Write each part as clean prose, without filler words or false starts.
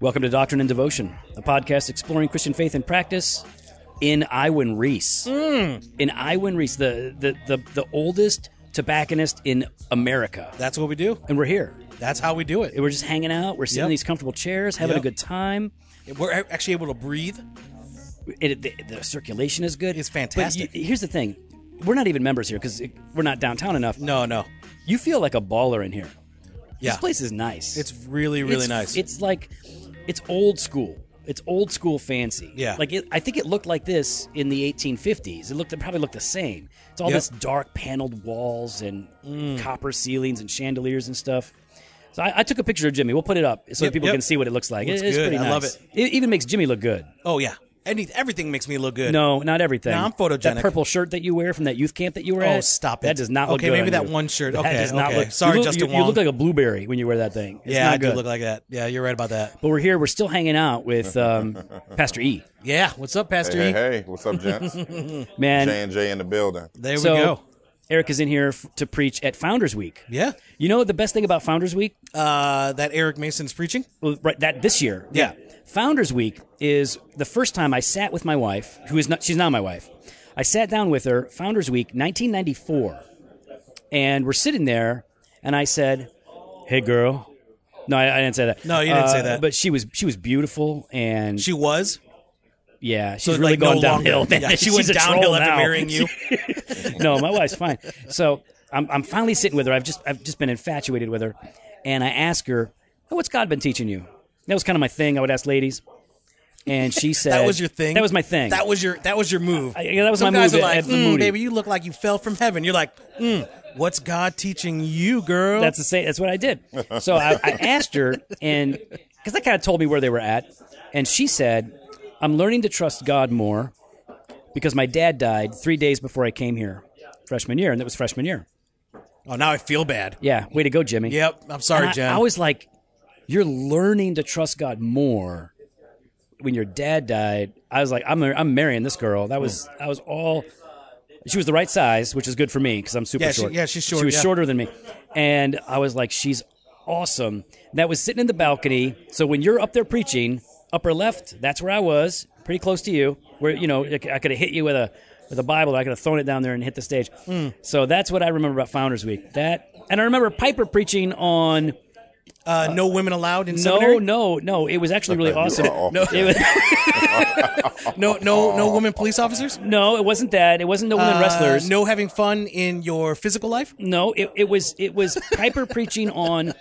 Welcome to Doctrine and Devotion, a podcast exploring Christian faith and practice in Iwan Reese. In Iwan Reese, the oldest tobacconist in America. That's what we do. And we're here. That's how we do it. And we're just hanging out. We're sitting in these comfortable chairs, having a good time. We're actually able to breathe. The circulation is good. It's fantastic. Here's the thing. We're not even members here because we're not downtown enough. No. You feel like a baller in here. Yeah. This place is nice. It's really nice. It's like, it's old school. It's old school fancy. Yeah. Like, I think it looked like this in the 1850s. It probably looked the same. It's all this dark paneled walls and copper ceilings and chandeliers and stuff. So I took a picture of Jimmy. We'll put it up so people can see what it looks like. It's good. Pretty nice. I love it. It even makes Jimmy look good. Oh, yeah. Everything makes me look good. No, not everything. No, I'm photogenic. That purple shirt that you wear from that youth camp that you were at. Oh, stop it. That does not look good. Okay, maybe that one shirt. That does not look. Sorry, Justin Wong. You look like a blueberry when you wear that thing. It's not good. I do look like that. Yeah, you're right about that. But we're here. We're still hanging out with Pastor E. Yeah, what's up, Pastor E? Hey, what's up, gents? Man. J&J in the building. There we go. Eric is in here to preach at Founders Week. Yeah. You know the best thing about Founders Week? That Eric Mason's preaching? Well, right, that this year. Yeah. Founders Week is the first time I sat with my wife, she's not my wife. I sat down with her, Founders Week, 1994, and we're sitting there, and I said, "Hey, girl." No, I didn't say that. No, you didn't say that. But she was beautiful, and she was. Yeah, she's really going downhill. Yeah, she went downhill after marrying you. No, my wife's fine. So I'm finally sitting with her. I've just been infatuated with her, and I ask her, "Oh, what's God been teaching you?" That was kind of my thing. I would ask ladies, and she said, "That was your thing." That was my thing. That was your move. That was some my move. Some guys are like, "Baby, you look like you fell from heaven." You're like, "What's God teaching you, girl?" That's the same. That's what I did. So I asked her, and because that kind of told me where they were at, and she said, "I'm learning to trust God more because my dad died 3 days before I came here, freshman year," and that was freshman year. Oh, now I feel bad. Yeah, way to go, Jimmy. Yep, I'm sorry, Jen. I was like, you're learning to trust God more when your dad died. I was like, I'm marrying this girl. She was the right size, which is good for me because I'm super short. She's short. She was shorter than me. And I was like, she's awesome. That was sitting in the balcony. So when you're up there preaching, upper left, that's where I was, pretty close to you, where, you know, I could have hit you with a Bible. I could have thrown it down there and hit the stage. So that's what I remember about Founders Week. And I remember Piper preaching on... no women allowed in seminary? No. It was actually really awesome. No women police officers? No, it wasn't that. It wasn't no women wrestlers. No having fun in your physical life? No, it was Piper preaching on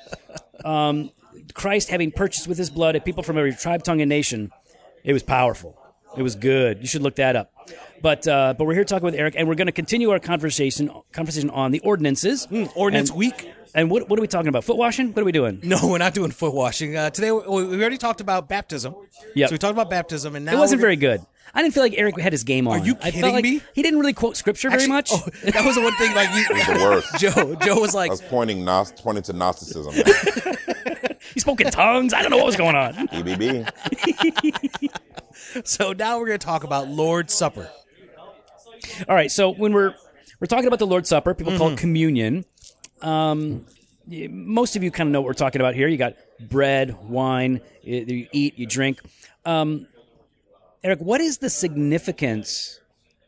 Christ having purchased with his blood at people from every tribe, tongue, and nation. It was powerful. It was good. You should look that up. But we're here talking with Eric, and we're going to continue our conversation on the ordinances. Ordinance Week. And what are we talking about? Foot washing? What are we doing? No, we're not doing foot washing. Today, we already talked about baptism. Yep. So we talked about baptism, and now it wasn't very good. I didn't feel like Eric had his game on. Are you kidding me? He didn't really quote scripture very much. Oh, that was the one thing. Like, it was the worst. Joe was like, I was pointing to Gnosticism. He spoke in tongues. I don't know what was going on. EBB. So now we're going to talk about Lord's Supper. All right. So when we're talking about the Lord's Supper, people call it communion. Most of you kind of know what we're talking about here. You got bread, wine, you eat, you drink. Eric, what is the significance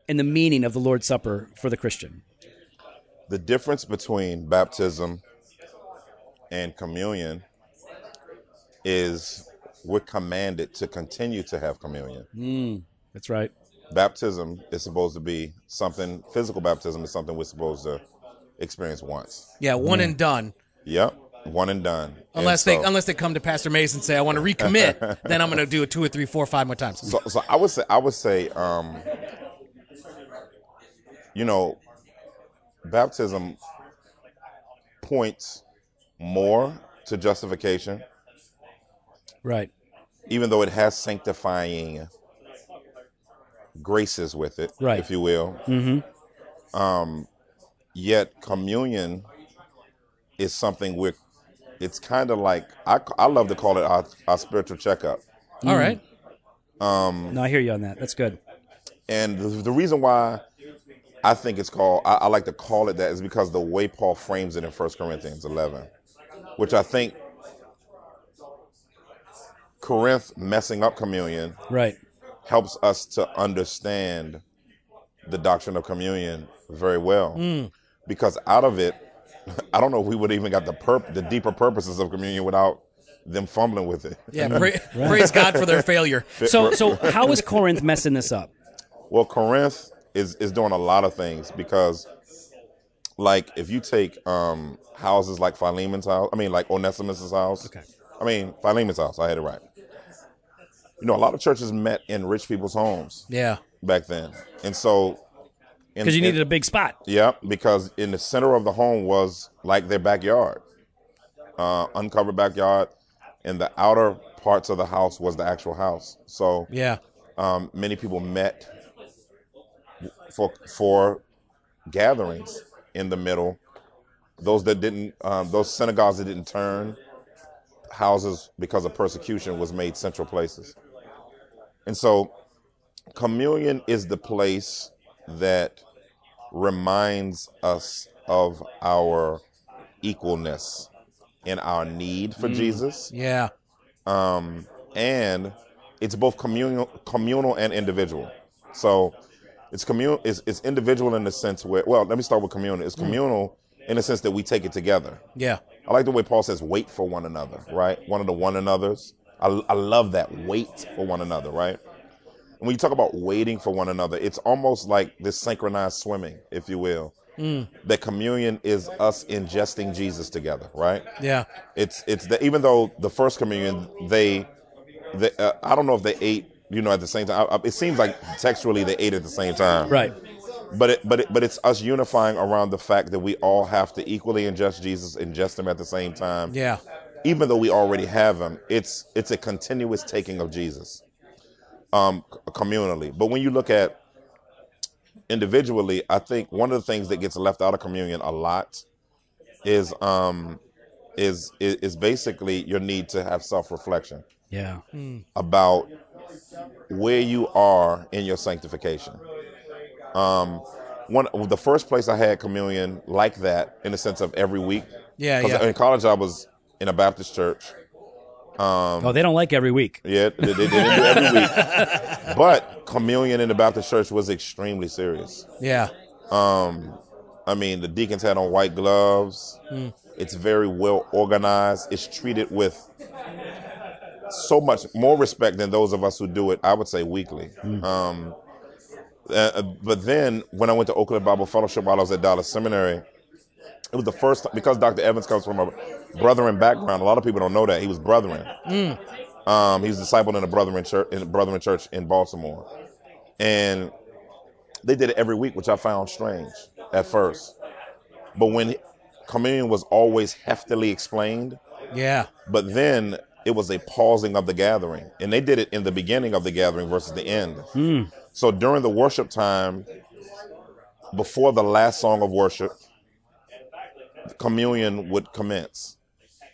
and the meaning of the Lord's Supper for the Christian? The difference between baptism and communion is we're commanded to continue to have communion. That's right. Baptism is supposed to be something, physical baptism is something we're supposed to experience once. Yeah, one and done. Yep, one and done. Unless they come to Pastor Mason and say, I want to recommit, then I'm going to do it 2 or 3, 4, 5 more times. So I would say, baptism points more to justification. Right. Even though it has sanctifying graces with it, right, if you will. Mm-hmm. Yet communion is something it's kind of like, I love to call it our spiritual checkup. All right. No, I hear you on that. That's good. And the reason why I think it's called, I like to call it that, is because the way Paul frames it in First Corinthians 11, which I think Corinth messing up communion right helps us to understand the doctrine of communion very well. Mm. Because out of it, I don't know if we would have even got the deeper purposes of communion without them fumbling with it. Yeah, praise God for their failure. So how is Corinth messing this up? Well, Corinth is doing a lot of things because, like, if you take houses like Philemon's house, I mean, like Onesimus' house. Okay. I mean, Philemon's house, I had it right. You know, a lot of churches met in rich people's homes. Yeah. Back then. And so... because you needed a big spot. Yeah, because in the center of the home was like their backyard, uncovered backyard, and the outer parts of the house was the actual house. So yeah, many people met for gatherings in the middle. Those that didn't, those synagogues that didn't turn houses because of persecution was made central places. And so, communion is the place that reminds us of our equalness and our need for Jesus. Yeah. And it's both communal and individual. So it's communal, it's individual in the sense where, well, let me start with communal. It's communal in the sense that we take it together. Yeah. I like the way Paul says, wait for one another, right? One of the one another's. I love that, wait for one another, right? When you talk about waiting for one another, it's almost like this synchronized swimming, if you will. Mm. That communion is us ingesting Jesus together, right? Yeah. It's the, even though the first communion, they I don't know if they ate, you know, at the same time. It seems like textually they ate at the same time, right? But it's us unifying around the fact that we all have to equally ingest Jesus, ingest him at the same time. Yeah. Even though we already have him, it's a continuous taking of Jesus. Communally. But when you look at individually, I think one of the things that gets left out of communion a lot is basically your need to have self-reflection. Yeah. Mm. About where you are in your sanctification. The first place I had communion like that, in the sense of every week. Yeah. Yeah. In college, I was in a Baptist church. They don't like every week. Yeah, they didn't do every week. But communion in the Baptist church was extremely serious. Yeah. I mean, the deacons had on white gloves. Mm. It's very well organized. It's treated with so much more respect than those of us who do it, I would say, weekly. Mm. But then when I went to Oakland Bible Fellowship while I was at Dallas Seminary, it was the first time, because Dr. Evans comes from a Brethren background. A lot of people don't know that he was Brethren. Mm. He was discipled in a Brethren church in Baltimore, and they did it every week, which I found strange at first. But when communion was always heftily explained, yeah. But then it was a pausing of the gathering, and they did it in the beginning of the gathering versus the end. Mm. So during the worship time, before the last song of worship, communion would commence,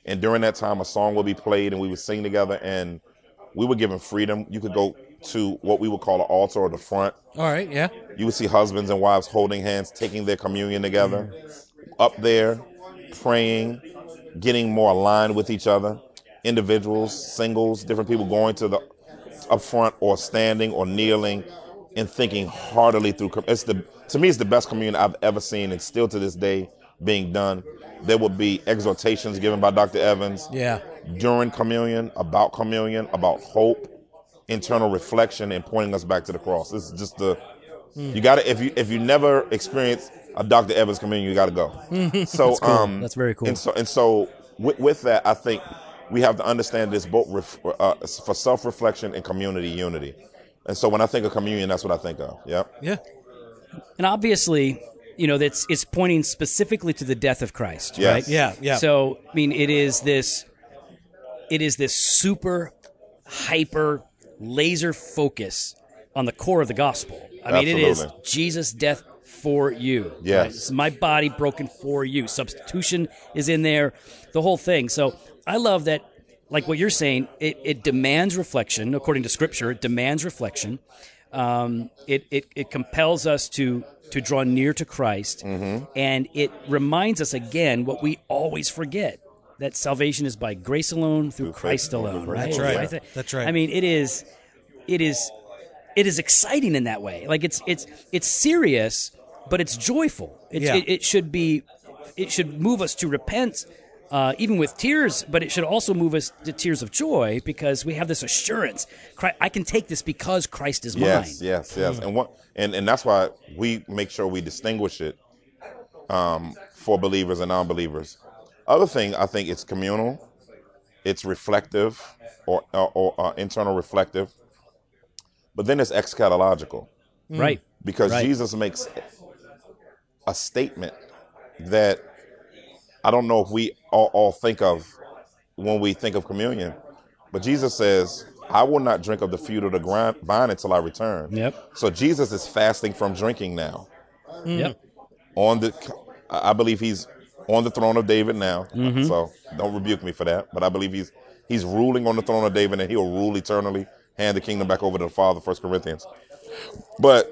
and during that time a song would be played and we would sing together, and we were given freedom. You could go to what we would call an altar or the front. All right. Yeah. You would see husbands and wives holding hands, taking their communion together, up there praying, getting more aligned with each other, individuals, singles, different people going to the up front or standing or kneeling and thinking heartily through. To me, it's the best communion I've ever seen, and still to this day being done. There would be exhortations given by Dr. Evans during communion, about hope, internal reflection, and pointing us back to the cross. It's just you gotta, if you never experience a Dr. Evans communion, you gotta go. So that's cool. That's very cool. And so with that, I think we have to understand this both for self-reflection and community unity. And so when I think of communion, that's what I think of. Yeah. Yeah. And obviously, you know, it's pointing specifically to the death of Christ, yes. Right? Yeah, yeah. So, I mean, it is this super, hyper, laser focus on the core of the gospel. I mean, absolutely. It is Jesus' death for you. Yes. Right? It's my body broken for you. Substitution is in there, the whole thing. So I love that, like what you're saying, it demands reflection. According to Scripture, it demands reflection. It compels us to draw near to Christ, mm-hmm. and it reminds us again what we always forget, that salvation is by grace alone, through Christ alone, right? That's right. Yeah. That's right. I mean, it is exciting in that way. Like it's serious, but it's joyful. It should move us to repent, even with tears, but it should also move us to tears of joy because we have this assurance. I can take this because Christ is mine. Yes. And that's why we make sure we distinguish it for believers and non-believers. Other thing, I think it's communal. It's reflective or internal reflective. But then it's eschatological. Right. Because Jesus makes a statement that I don't know if we all think of when we think of communion, but Jesus says, I will not drink of the fruit of the vine until I return. Yep. So Jesus is fasting from drinking now. Mm. Yep. I believe he's on the throne of David now. Mm-hmm. So don't rebuke me for that, but I believe he's ruling on the throne of David and he'll rule eternally, hand the kingdom back over to the Father, First Corinthians. But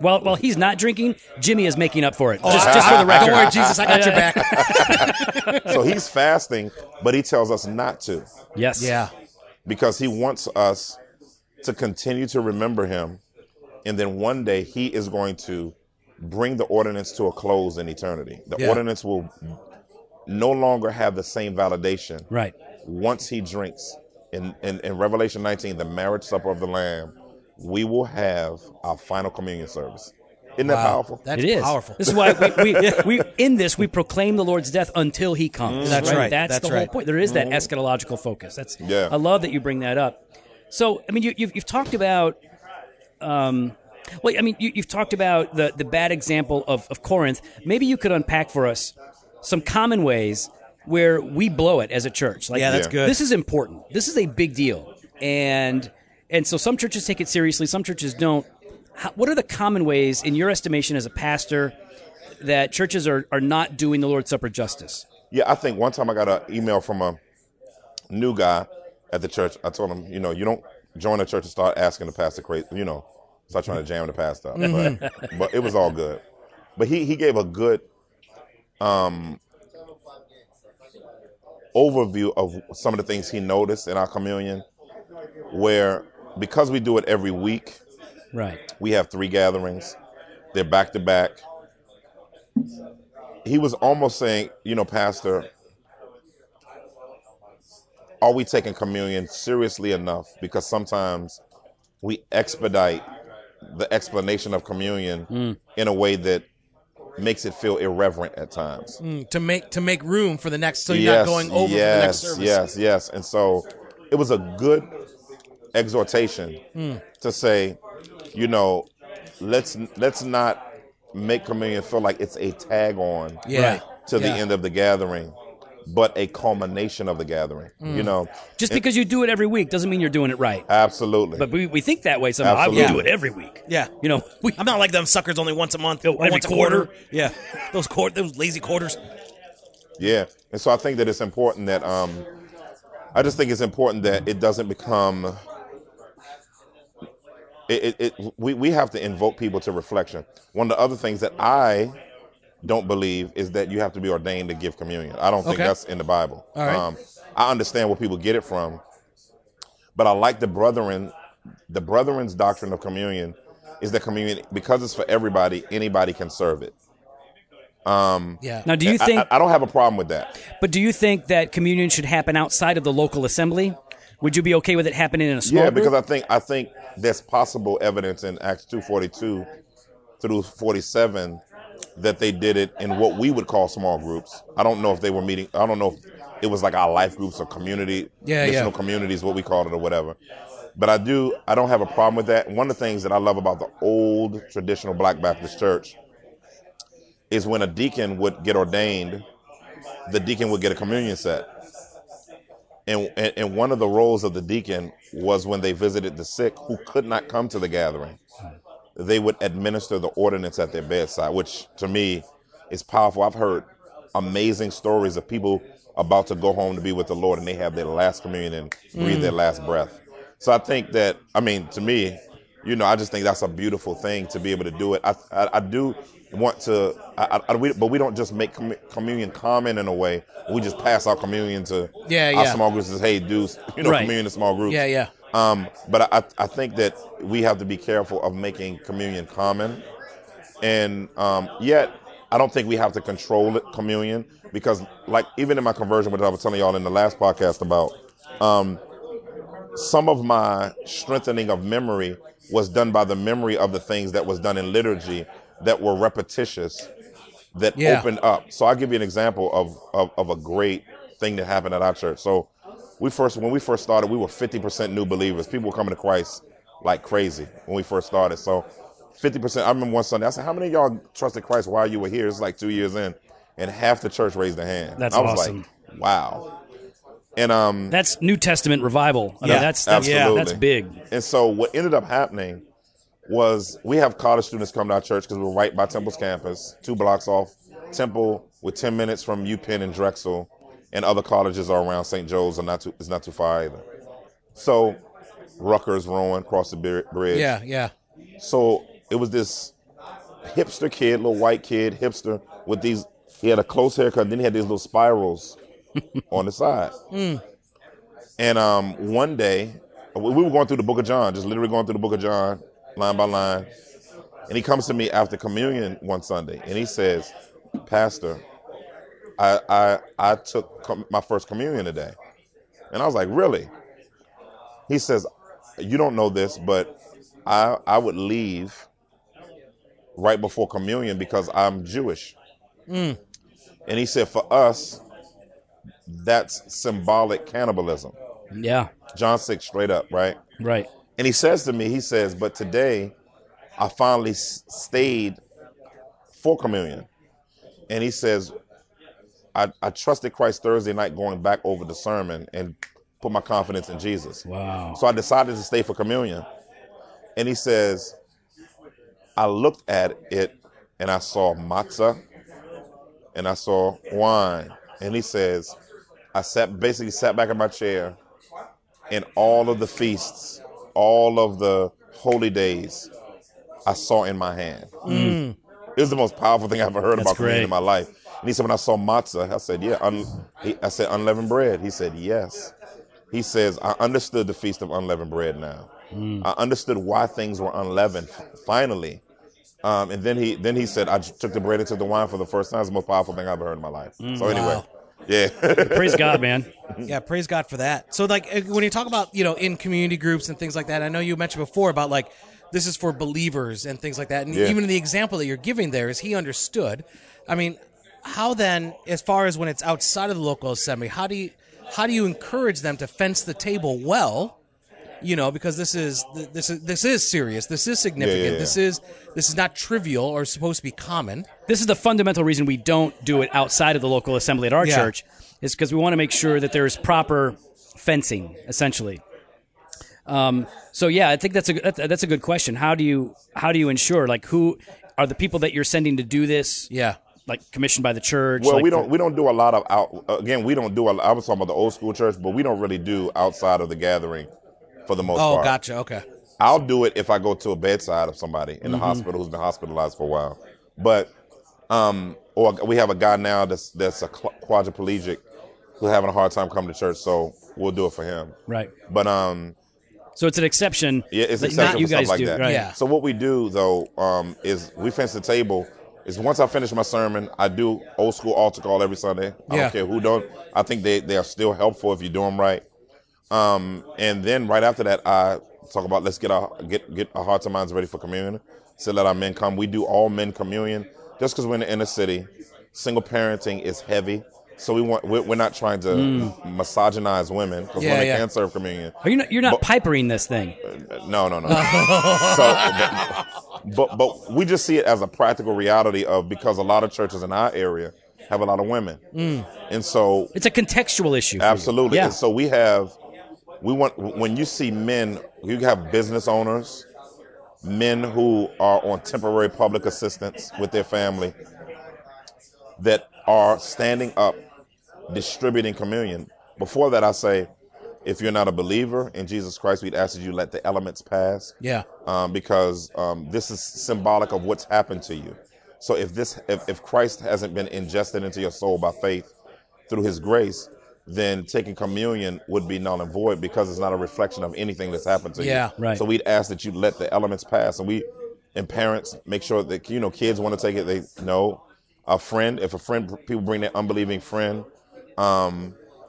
Well, he's not drinking. Jimmy is making up for it. Just for the record. Don't worry, Jesus, I got your back. So he's fasting, but he tells us not to. Yes. Yeah. Because he wants us to continue to remember him. And then one day he is going to bring the ordinance to a close in eternity. The ordinance will no longer have the same validation. Right. Once he drinks. In Revelation 19, the marriage supper of the Lamb, we will have our final communion service. Isn't that powerful? That's powerful. This is why we proclaim the Lord's death until he comes. Mm, that's right. That's the whole point. There is that eschatological focus. I love that you bring that up. So, I mean, you've talked about, you've talked about the bad example of Corinth. Maybe you could unpack for us some common ways where we blow it as a church. Like, that's good. This is important. This is a big deal. And so some churches take it seriously, some churches don't. What are the common ways, in your estimation as a pastor, that churches are not doing the Lord's Supper justice? Yeah, I think one time I got an email from a new guy at the church. I told him, you don't join a church and start asking the pastor crazy, start trying to jam the pastor. But it was all good. But he gave a good overview of some of the things he noticed in our communion where, because we do it every week, right? We have three gatherings. They're back to back. He was almost saying, Pastor, are we taking communion seriously enough? Because sometimes we expedite the explanation of communion in a way that makes it feel irreverent at times. To make room for the next, so you're not going over for the next service. Yes. And so it was a good exhortation to say, let's not make communion feel like it's a tag on to the end of the gathering, but a culmination of the gathering. Just because you do it every week doesn't mean you're doing it right. Absolutely. But we think that way somehow. Absolutely. I would do it every week. Yeah. I'm not like them suckers only once a month or once a quarter. Yeah. Those lazy quarters. Yeah. And so I think that it's important that it doesn't become. We have to invoke people to reflection. One of the other things that I don't believe is that you have to be ordained to give communion. I don't think that's in the Bible. All right. I understand where people get it from, but I like the brethren's doctrine of communion is that communion, because it's for everybody, anybody can serve it. Now, do you think I don't have a problem with that? But do you think that communion should happen outside of the local assembly? Would you be okay with it happening in a small group? Because I think there's possible evidence in Acts 2:42 through 47 that they did it in what we would call small groups. I don't know if they were meeting. I don't know if it was like our life groups or community, additional communities, what we called it or whatever. But I don't have a problem with that. One of the things that I love about the old traditional Black Baptist church is when a deacon would get ordained, the deacon would get a communion set. And one of the roles of the deacon was when they visited the sick who could not come to the gathering, they would administer the ordinance at their bedside, which to me is powerful. I've heard amazing stories of people about to go home to be with the Lord and they have their last communion and breathe their last breath. So I think that, I mean, to me, I just think that's a beautiful thing to be able to do it. I do want to, but we don't just make communion common in a way. We just pass our communion to our small groups and say, hey, dudes, communion to small groups. Yeah. But I think that we have to be careful of making communion common. And yet, I don't think we have to control it, communion, because like even in my conversion, which I was telling y'all in the last podcast about, some of my strengthening of memory was done by the memory of the things that was done in liturgy that were repetitious, that opened up. So I'll give you an example of a great thing that happened at our church. So when we first started, we were 50% new believers. People were coming to Christ like crazy when we first started. So 50%, I remember one Sunday, I said, how many of y'all trusted Christ while you were here? It's like 2 years in. And half the church raised their hand. That's awesome. I was like, wow. And that's New Testament revival. I mean, that's big. And so what ended up happening was we have college students come to our church because we're right by Temple's campus, 2 blocks off Temple, with 10 minutes from UPenn and Drexel, and other colleges are around. St. Joe's is not too far either. So Rutgers, Rowan, cross the bridge. Yeah. So it was this hipster kid, little white kid, hipster, with these, he had a close haircut, and then he had these little spirals on the side. Mm. And one day, we were going through the Book of John, just literally going through the Book of John, line by line. And he comes to me after communion one Sunday, and he says, Pastor, I took my first communion today. And I was like, really? He says, you don't know this, but I would leave right before communion because I'm Jewish. Mm. And he said, for us, that's symbolic cannibalism. Yeah. John 6, straight up, right? Right. And he says to me, but today I finally stayed for communion. And he says, I trusted Christ Thursday night going back over the sermon and put my confidence in Jesus. Wow. So I decided to stay for communion. And he says, I looked at it and I saw matzah and I saw wine. And he says, I basically sat back in my chair, and all of the feasts, all of the holy days, I saw in my hand. Mm. It was the most powerful thing I ever heard about communion in my life. And he said, when I saw matzah, I said, yeah. I said, unleavened bread. He said, yes. He says, I understood the feast of unleavened bread now. Mm. I understood why things were unleavened, finally. And then he said, I took the bread and took the wine for the first time. It's the most powerful thing I've ever heard in my life. So anyway, yeah. Praise God, man. Yeah, praise God for that. So like when you talk about, in community groups and things like that, I know you mentioned before about like, this is for believers and things like that. And even the example that you're giving there is he understood. I mean, how then, as far as when it's outside of the local assembly, how do you encourage them to fence the table well? Because this is serious. This is significant. Yeah. This is not trivial or supposed to be common. This is the fundamental reason we don't do it outside of the local assembly at our church, is because we want to make sure that there is proper fencing, essentially. I think that's a good question. How do you ensure, like, who are the people that you're sending to do this? Yeah. Like commissioned by the church. Well, like we don't do a lot of I was talking about the old school church, but we don't really do outside of the gathering. For the most part. Oh, gotcha. Okay. I'll do it if I go to a bedside of somebody in the hospital who's been hospitalized for a while. But, or we have a guy now that's a quadriplegic who's having a hard time coming to church, so we'll do it for him. Right. But, so it's an exception. Yeah, it's an exception for stuff like that. Right. Yeah. So what we do, though, is we fence the table. Is once I finish my sermon, I do old school altar call every Sunday. I don't care who don't. I think they are still helpful if you do them right. And then right after that, I talk about let's get our hearts and minds ready for communion. So let our men come. We do all men communion just because we're in the inner city. Single parenting is heavy, so we're not trying to misogynize women because women can serve communion. You're not pipering this thing. No. But we just see it as a practical reality of because a lot of churches in our area have a lot of women, and so it's a contextual issue. Absolutely, yeah. And so we have. We want, when you see men, you have business owners, men who are on temporary public assistance with their family that are standing up, distributing communion. Before that, I say, if you're not a believer in Jesus Christ, we'd ask that you let the elements pass. Yeah. Because this is symbolic of what's happened to you. So if Christ hasn't been ingested into your soul by faith through his grace, then taking communion would be null and void because it's not a reflection of anything that's happened to you. Yeah, right. So we'd ask that you let the elements pass, and parents make sure that, you know, kids want to take it. They know a friend, if a friend, people bring their unbelieving friend,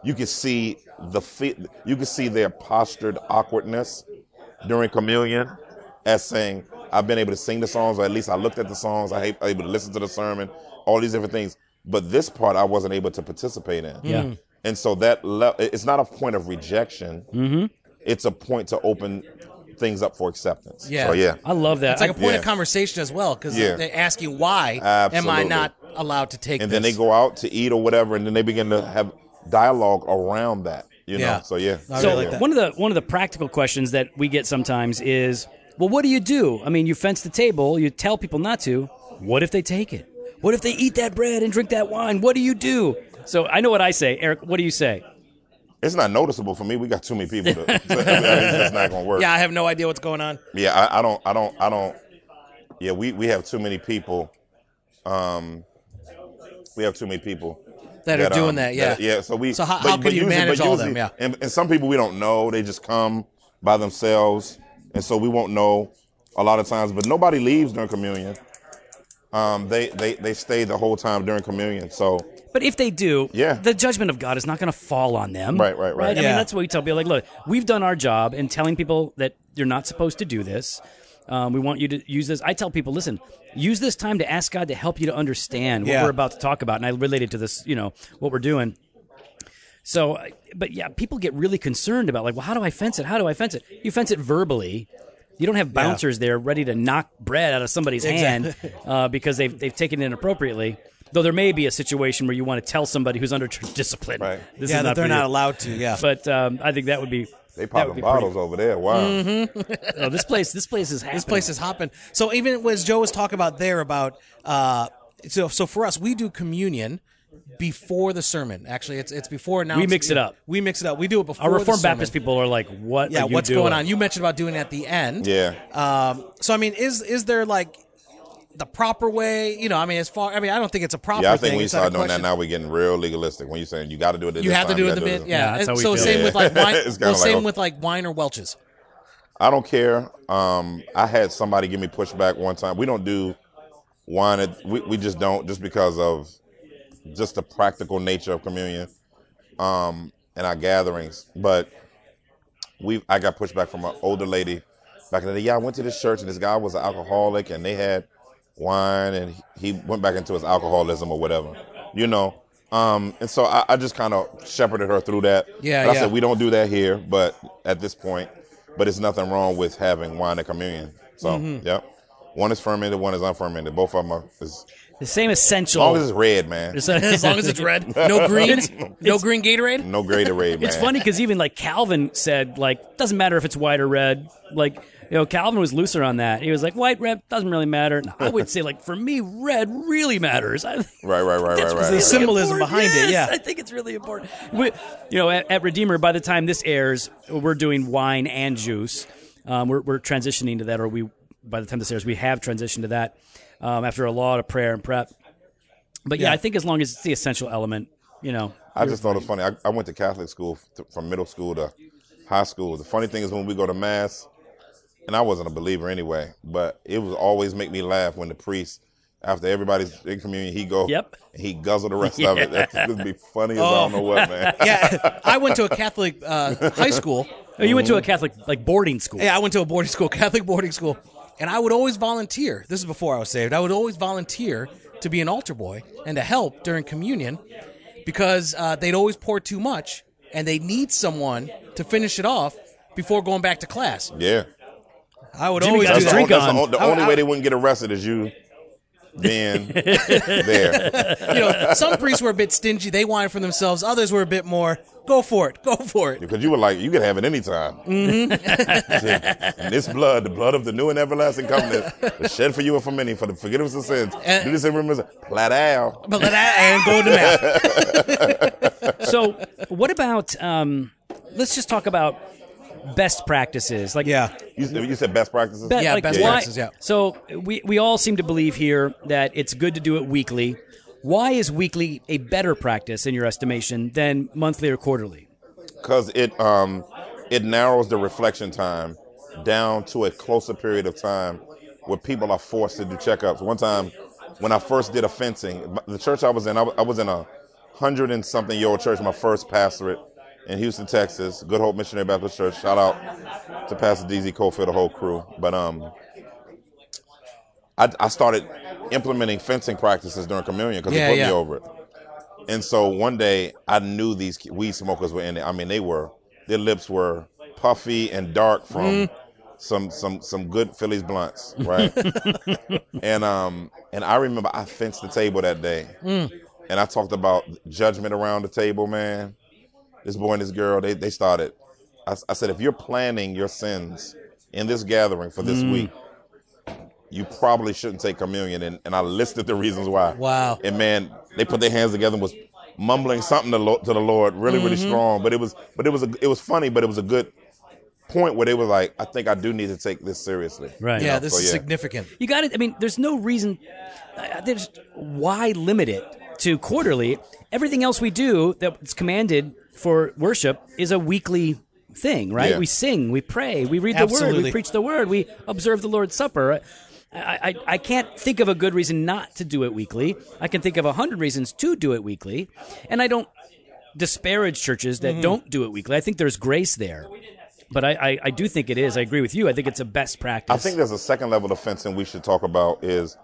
you can see their postured awkwardness during communion as saying, I've been able to sing the songs, or at least I looked at the songs, I was able to listen to the sermon, all these different things. But this part I wasn't able to participate in. Yeah. And so it's not a point of rejection. Mm-hmm. It's a point to open things up for acceptance. Yeah. So, yeah. I love that. It's like a point of conversation as well, because they ask you, why am I not allowed to take this? And then they go out to eat or whatever, and then they begin to have dialogue around that. You know? So, yeah. One of the practical questions that we get sometimes is, well, what do you do? I mean, you fence the table. You tell people not to. What if they take it? What if they eat that bread and drink that wine? What do you do? So I know what I say. Eric, what do you say? It's not noticeable for me. We got too many people. It's just not going to work. Yeah, I have no idea what's going on. Yeah, I don't. Yeah, we have too many people. We have too many people that are doing that. Yeah. So how can you manage all them? Yeah. And some people we don't know. They just come by themselves, and so we won't know a lot of times. But nobody leaves during communion. They stay the whole time during communion. So. But if they do, the judgment of God is not going to fall on them. Right. Yeah. I mean, that's what we tell people. Like, look, we've done our job in telling people that you're not supposed to do this. We want you to use this. I tell people, listen, use this time to ask God to help you to understand what we're about to talk about. And I related to this, you know, what we're doing. So, but yeah, people get really concerned about, like, well, how do I fence it? How do I fence it? You fence it verbally. You don't have bouncers there ready to knock bread out of somebody's hand because they've taken it inappropriately. Though there may be a situation where you want to tell somebody who's under discipline. Right. That they're not allowed to. Yeah. But I think that would be. They popping bottles over there. Wow. Mm-hmm. Oh, this place is happening. This place is hopping. So even as Joe was talking about there about, so for us, we do communion before the sermon. Actually, it's before now. We mix it up. We mix it up. We do it before. Our Reformed Baptist people are like, what? Yeah. What's going on? You mentioned about doing it at the end. Yeah. So I mean, is there like? The proper way, you know. I mean, I don't think it's a proper thing. Yeah, I think when you start doing that now, we're getting real legalistic. When you're saying you got to do it, you have to do it the bit. Yeah, that's how we feel. So same with like wine. Same with like wine or Welch's. I don't care. I had somebody give me pushback one time. We don't do wine. We just don't, just because of just the practical nature of communion and our gatherings. But I got pushback from an older lady back in the day. Yeah, I went to this church and this guy was an alcoholic and they had wine, and he went back into his alcoholism or whatever, you know. And so I just kind of shepherded her through that. Yeah, but I said, we don't do that here, but at this point, but it's nothing wrong with having wine and communion. So, one is fermented, one is unfermented. Both of them are the same essential. As long as it's red, man. As long as it's red. No greens? No green Gatorade? No Gatorade, man. It's funny because even like Calvin said, like, doesn't matter if it's white or red. Like, you know, Calvin was looser on that. He was like, white, red, doesn't really matter. No, I would say, like, for me, red really matters. Right. The symbolism behind it, yeah. I think it's really important. We, you know, at Redeemer, by the time this airs, we're doing wine and juice. We're transitioning to that, or by the time this airs, we have transitioned to that after a lot of prayer and prep. But, I think as long as it's the essential element, you know. I just thought it was funny. I went to Catholic school from middle school to high school. The funny thing is when we go to Mass, and I wasn't a believer anyway, but it would always make me laugh when the priest, after everybody's in communion, he go, and he guzzle the rest of it. That's going to be funny as I don't know what, man. Yeah, I went to a Catholic high school. Oh, you went to a Catholic boarding school. Yeah, I went to a boarding school, Catholic boarding school, and I would always volunteer. This is before I was saved. I would always volunteer to be an altar boy and to help during communion because they'd always pour too much, and they need someone to finish it off before going back to class. Yeah. I would always do that. The only way they wouldn't get arrested is you being there. You know, some priests were a bit stingy. They wanted for themselves. Others were a bit more, go for it. Because you were like, you could have it anytime. Mm-hmm. This blood, the blood of the new and everlasting covenant, is shed for you and for many, for the forgiveness of sins. Do this in remembrance. Plaid and go to mass. So what about, let's just talk about best practices. Like, yeah. You said best practices? Best practices. So we all seem to believe here that it's good to do it weekly. Why is weekly a better practice, in your estimation, than monthly or quarterly? Because it narrows the reflection time down to a closer period of time where people are forced to do checkups. One time, when I first did fencing, the church I was in a 100-and-something-year-old church, my first pastorate in Houston, Texas, Good Hope Missionary Baptist Church. Shout out to Pastor DZ Cofield, the whole crew. But I started implementing fencing practices during communion because they put me over it. And so one day I knew these weed smokers were in it. I mean, their lips were puffy and dark from some good Phillies blunts, right? And I remember I fenced the table that day. And I talked about judgment around the table, man. This boy and this girl, they started. I said, if you're planning your sins in this gathering for this week, you probably shouldn't take communion. And I listed the reasons why. Wow. And man, they put their hands together and was mumbling something to the Lord, really, really strong. But it was funny, but it was a good point where they were like, I think I do need to take this seriously. Right. Yeah, this is significant. You got it. I mean, there's no reason. There's why limit it to quarterly? Everything else we do that's commanded for worship is a weekly thing, right? Yeah. We sing, we pray, we read the word, we preach the word, we observe the Lord's Supper. I can't think of a good reason not to do it weekly. I can think of 100 reasons to do it weekly. And I don't disparage churches that don't do it weekly. I think there's grace there. But I do think it is. I agree with you. I think it's a best practice. I think there's a second level of fencing we should talk about is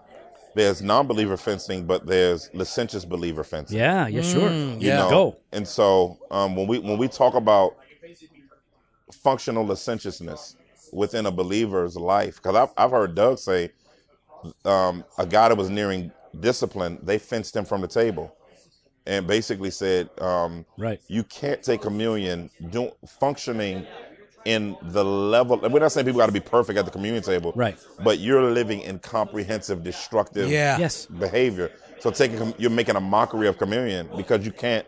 there's non-believer fencing, but there's licentious believer fencing. And so when we talk about functional licentiousness within a believer's life, because I've heard Doug say, a guy that was nearing discipline, they fenced him from the table and basically said, you can't take communion functioning in the level. And we're not saying people got to be perfect at the communion table, right? But you're living in comprehensive, destructive behavior. So you're making a mockery of communion because you can't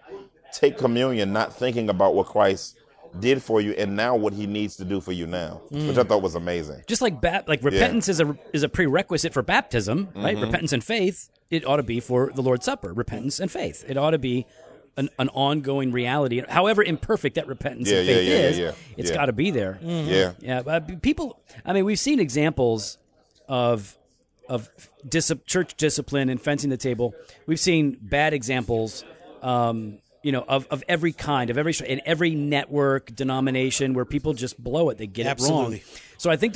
take communion not thinking about what Christ did for you and now what he needs to do for you now, which I thought was amazing. Just like repentance is a prerequisite for baptism, right? Repentance and faith, it ought to be for the Lord's Supper. Repentance and faith, it ought to be an ongoing reality. However imperfect that repentance and faith is, it's got to be there. But people, I mean, we've seen examples of church discipline and fencing the table. We've seen bad examples of every kind, in every network, denomination, where people just blow it. They get it wrong. So I think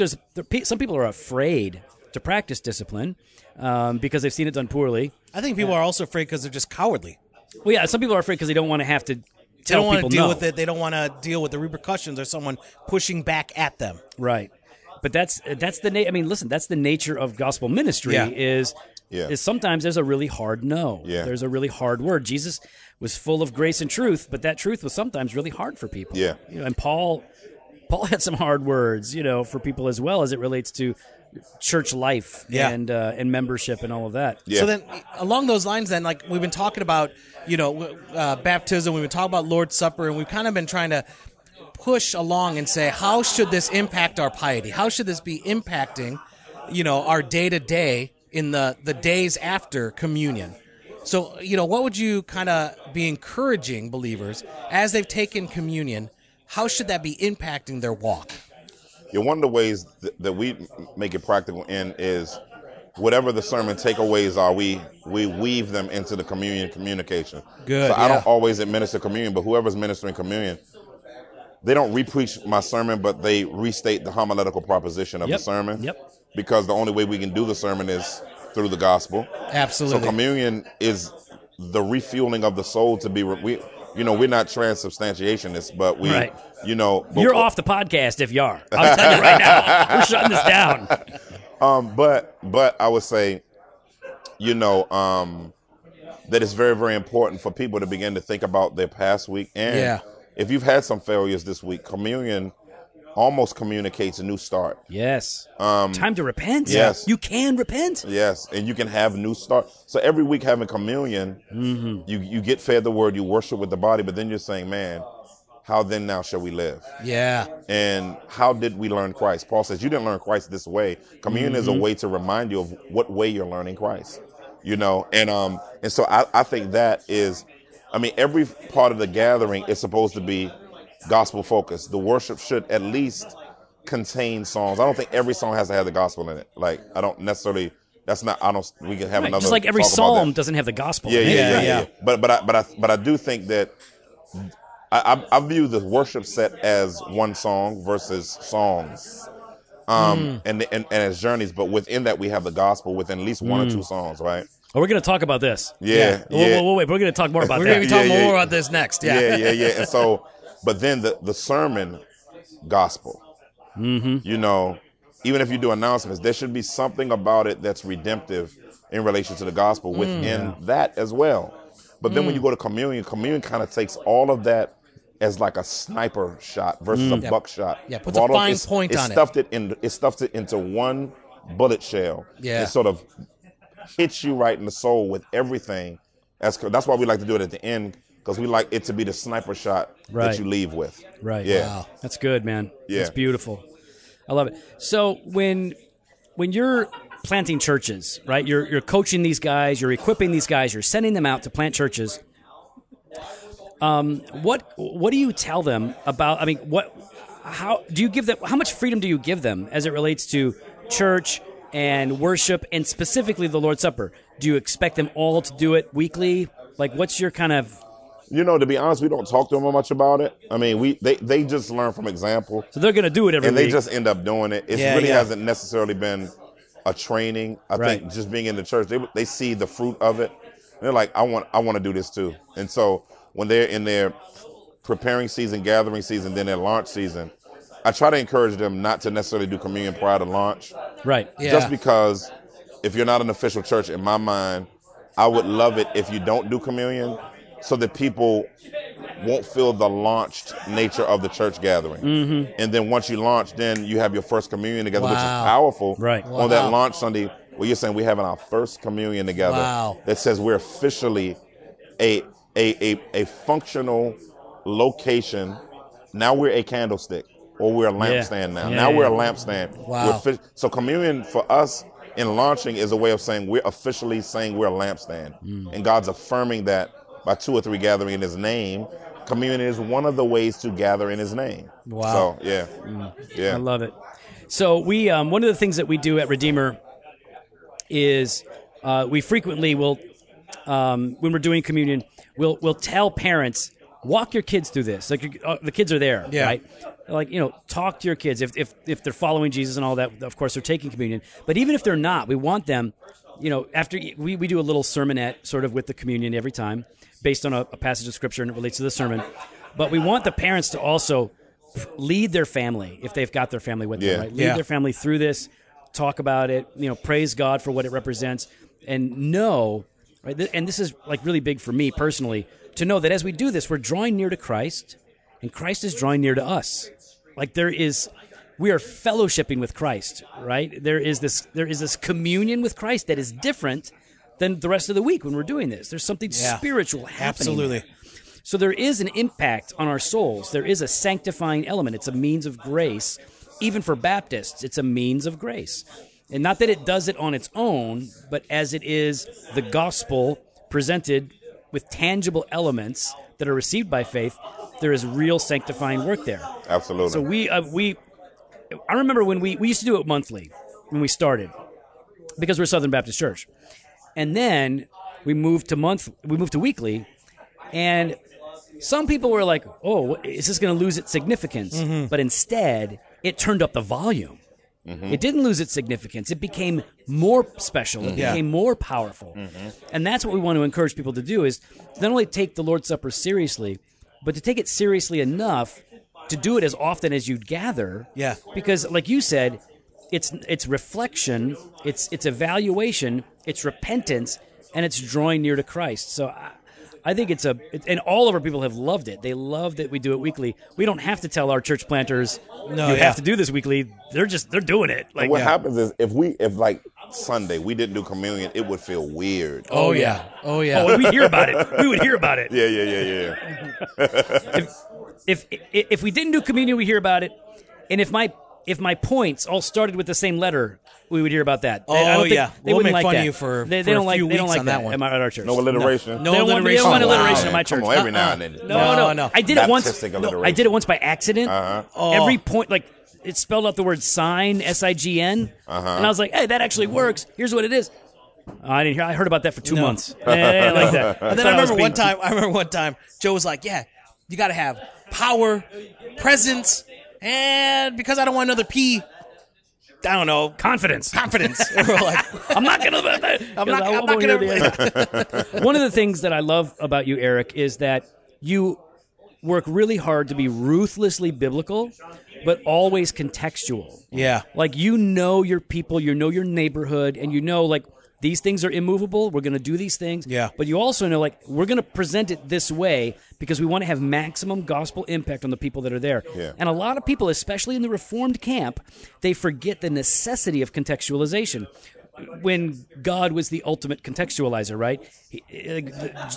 some people are afraid to practice discipline because they've seen it done poorly. I think people are also afraid because they're just cowardly. Well, yeah, some people are afraid because they don't want to have to tell people no. They don't want to deal with it. They don't want to deal with the repercussions or someone pushing back at them. Right. But that's the nature of gospel ministry is sometimes there's a really hard no. Yeah. There's a really hard word. Jesus was full of grace and truth, but that truth was sometimes really hard for people. Yeah. You know, and Paul had some hard words, for people as well as it relates to church life and membership and all of that. Yeah. So then along those lines then, like we've been talking about, baptism, we've been talking about Lord's Supper, and we've kind of been trying to push along and say, how should this impact our piety? How should this be impacting, our day-to-day in the days after communion? So, what would you kind of be encouraging believers as they've taken communion? How should that be impacting their walk? Yeah, one of the ways that we make it practical in is whatever the sermon takeaways are, we weave them into the communion communication. Good. So I don't always administer communion, but whoever's ministering communion, they don't re-preach my sermon, but they restate the homiletical proposition of the sermon. Yep. Because the only way we can do the sermon is through the gospel. Absolutely. So communion is the refueling of the soul to be... we're not transubstantiationists, but we... Right. You're off the podcast if you are. I'm telling you right now. We're shutting this down. But I would say, that it's very, very important for people to begin to think about their past week. And if you've had some failures this week, communion almost communicates a new start. Yes. Time to repent. Yes. You can repent. Yes. And you can have new start. So every week having communion, you get fed the word, you worship with the body, but then you're saying, man, how then now shall we live? Yeah. And how did we learn Christ? Paul says, you didn't learn Christ this way. Communion is a way to remind you of what way you're learning Christ, you know? And so I think that is, I mean, every part of the gathering is supposed to be gospel focused. The worship should at least contain songs. I don't think every song has to have the gospel in it. Like, I don't necessarily, that's not, I don't, we can have another. Just like every psalm doesn't have the gospel. Yeah. But I do think that I view the worship set as one song versus songs, and as journeys. But within that, we have the gospel within at least one or two songs, right? Oh, we're going to talk about this. Wait, we're going to talk more about that. We're going to be talking more about this next. And so, but then the sermon gospel, you know, even if you do announcements, there should be something about it that's redemptive in relation to the gospel within that as well. But then when you go to communion, communion kind of takes all of that as like a sniper shot versus a buckshot. Yeah, puts a fine point on it. It stuffed it into one bullet shell. Yeah. It sort of hits you right in the soul with everything. That's why we like to do it at the end, because we like it to be the sniper shot that you leave with. Right. Yeah. Wow. That's good, man. Yeah. That's beautiful. I love it. So when you're planting churches, right? You're coaching these guys, you're equipping these guys, you're sending them out to plant churches. What do you tell them about? I mean, how much freedom do you give them as it relates to church and worship and specifically the Lord's Supper? Do you expect them all to do it weekly? Like, what's your kind of... You know, to be honest, we don't talk to them much about it. I mean, they just learn from example. So they're going to do it every week. And they just end up doing it. It really hasn't necessarily been a training. I think just being in the church, they see the fruit of it. And they're like, I want to do this too. And so when they're in their preparing season, gathering season, then their launch season, I try to encourage them not to necessarily do communion prior to launch. Right. Yeah. Just because if you're not an official church, in my mind, I would love it if you don't do communion, so that people won't feel the launched nature of the church gathering. Mm-hmm. And then once you launch, then you have your first communion together, which is powerful. Right. Wow. On that launch Sunday, where you're saying we're having our first communion together. Wow. That says we're officially a functional location. Now we're a candlestick, or we're a lampstand now. Yeah, now we're a lampstand. Wow. So communion for us in launching is a way of saying we're officially saying we're a lampstand. Mm. And God's affirming that by 2 or 3 gathering in his name. Communion is one of the ways to gather in his name. Wow. So, I love it. So we, one of the things that we do at Redeemer is we frequently will, when we're doing communion, we'll tell parents, walk your kids through this. Like the kids are there, right? Like, you know, talk to your kids. If they're following Jesus and all that, of course, they're taking communion. But even if they're not, we want them, you know, after we do a little sermonette sort of with the communion every time, based on a passage of scripture, and it relates to the sermon. But we want the parents to also lead their family, if they've got their family with them, right? Lead their family through this, talk about it, you know, praise God for what it represents, and know, right? And this is like really big for me personally, to know that as we do this, we're drawing near to Christ, and Christ is drawing near to us. Like we are fellowshipping with Christ, right? There is this communion with Christ that is different than the rest of the week when we're doing this. There's something spiritual happening. Absolutely. So there is an impact on our souls. There is a sanctifying element. It's a means of grace. Even for Baptists, it's a means of grace. And not that it does it on its own, but as it is the gospel presented with tangible elements that are received by faith, there is real sanctifying work there. Absolutely. So I remember when we used to do it monthly when we started, because we're a Southern Baptist church. And then we moved to weekly, and some people were like, "Oh, is this going to lose its significance?" Mm-hmm. But instead, it turned up the volume. Mm-hmm. It didn't lose its significance. It became more special. Mm-hmm. It became more powerful. Mm-hmm. And that's what we want to encourage people to do, is to not only take the Lord's Supper seriously, but to take it seriously enough to do it as often as you gather. Yeah. Because like you said, it's reflection, it's evaluation, it's repentance, and it's drawing near to Christ. So I think and all of our people have loved it. They love that we do it weekly. We don't have to tell our church planters, you have to do this weekly. They're doing it. Like, what happens is if like Sunday we didn't do communion, it would feel weird. Oh yeah. Oh, we'd hear about it. We would hear about it. Yeah. if we didn't do communion, we hear about it. And if my points all started with the same letter, we would hear about that. Oh, I don't think, yeah. They we'll make like fun that. Of you for, they, for they don't a few like, weeks don't like on that one. At our church. No alliteration? No alliteration. No alliteration at my church. Come on, every now and then. No. I did it once by accident. Every point, like, it spelled out the word sign, S-I-G-N. And I was like, hey, that actually works. Here's what it is. I didn't hear. I heard about that for two months. I like that. And then I remember one time, Joe was like, yeah, you got to have power, presence, and because I don't want another P, I don't know. Confidence. I'm not going to. I'm not going to. One of the things that I love about you, Eric, is that you work really hard to be ruthlessly biblical, but always contextual. Yeah. Like, you know your people, you know your neighborhood, and you know, like, these things are immovable. We're going to do these things. Yeah. But you also know, like, we're going to present it this way because we want to have maximum gospel impact on the people that are there. Yeah. And a lot of people, especially in the Reformed camp, they forget the necessity of contextualization when God was the ultimate contextualizer, right?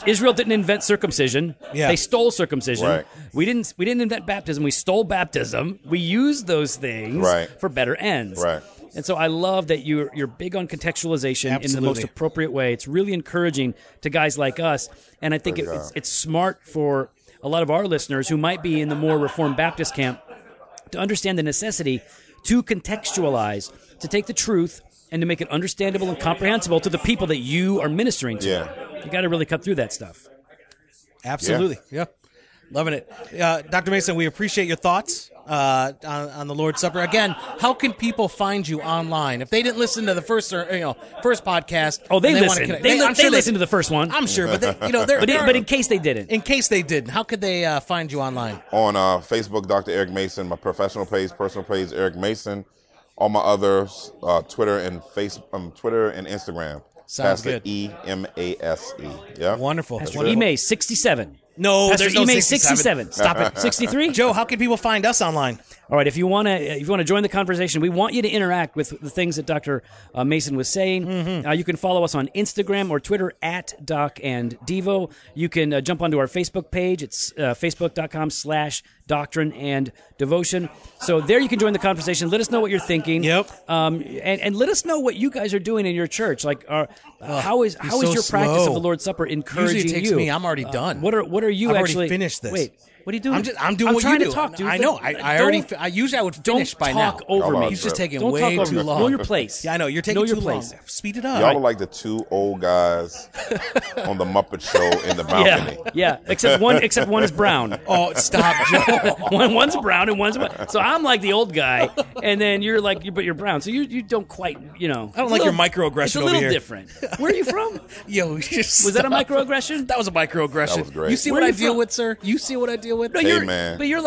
Israel didn't invent circumcision. Yeah. They stole circumcision. Right. We didn't invent baptism. We stole baptism. We used those things for better ends. Right. And so I love that you're big on contextualization in the most appropriate way. It's really encouraging to guys like us, and I think it's smart for a lot of our listeners who might be in the more Reformed Baptist camp to understand the necessity to contextualize, to take the truth and to make it understandable and comprehensible to the people that you are ministering to. Yeah. You got to really cut through that stuff. Absolutely. Yeah. Loving it. Dr. Mason, we appreciate your thoughts on the Lord's Supper. Again, how can people find you online? If they didn't listen to the first podcast. Oh, they listened. They listened to the first one. I'm sure, but they, in case they didn't. In case they didn't, how could they find you online? On Facebook, Dr. Eric Mason, my professional page, personal page, Eric Mason. All my others, Twitter and Instagram. Sounds good. E-M-A-S-E. Yeah. Wonderful. Pastor E-Mays, 67. No, Pastor E-Mays, 67. Stop it. 63? Joe, how can people find us online? All right, if you want to join the conversation, we want you to interact with the things that Dr. Mason was saying. Mm-hmm. You can follow us on Instagram or Twitter at Doc and Devo. You can jump onto our Facebook page. It's facebook.com/Doctrine and Devotion. So there you can join the conversation. Let us know what you're thinking. Yep. And let us know what you guys are doing in your church. Like, how is your practice of the Lord's Supper encouraging you? Usually it takes me. I'm already done. What are you I've actually finished this? Wait. What are you doing? I'm doing what you do. Talk, dude. I know. I usually would finish by now. Don't talk over me. He's just taking way too long. Know your place. Yeah, I know. You're taking too long. Speed it up. Y'all are like the two old guys on the Muppet Show in the balcony. Yeah. Except one is brown. Oh, stop, Joe. One's brown and one's white. So I'm like the old guy, and then you're like, but you're brown. So you don't quite, you know. I don't like your microaggression over here. It's a little different. Where are you from? Yo, was that a microaggression? That was a microaggression. That was great. You see what I deal with, sir? You see what I deal with? No, but you're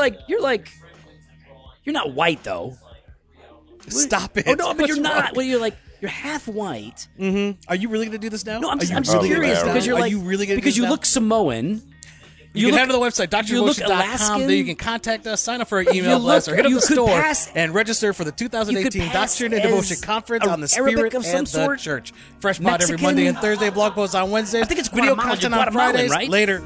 not white though. Stop it! Oh no, but you're not. Well, you're half white. Mm-hmm. Are you really going to do this now? No, I'm just curious because you're like, are you really going to do this now? Because you look Samoan. You can head to the website, doctormost.com. There you can contact us, sign up for our email blast, or hit up the store and register for the 2018 Doctrine and Devotion Conference on the Spirit and the Church. Fresh pod every Monday and Thursday, blog posts on Wednesdays. I think it's video content on Fridays. Later.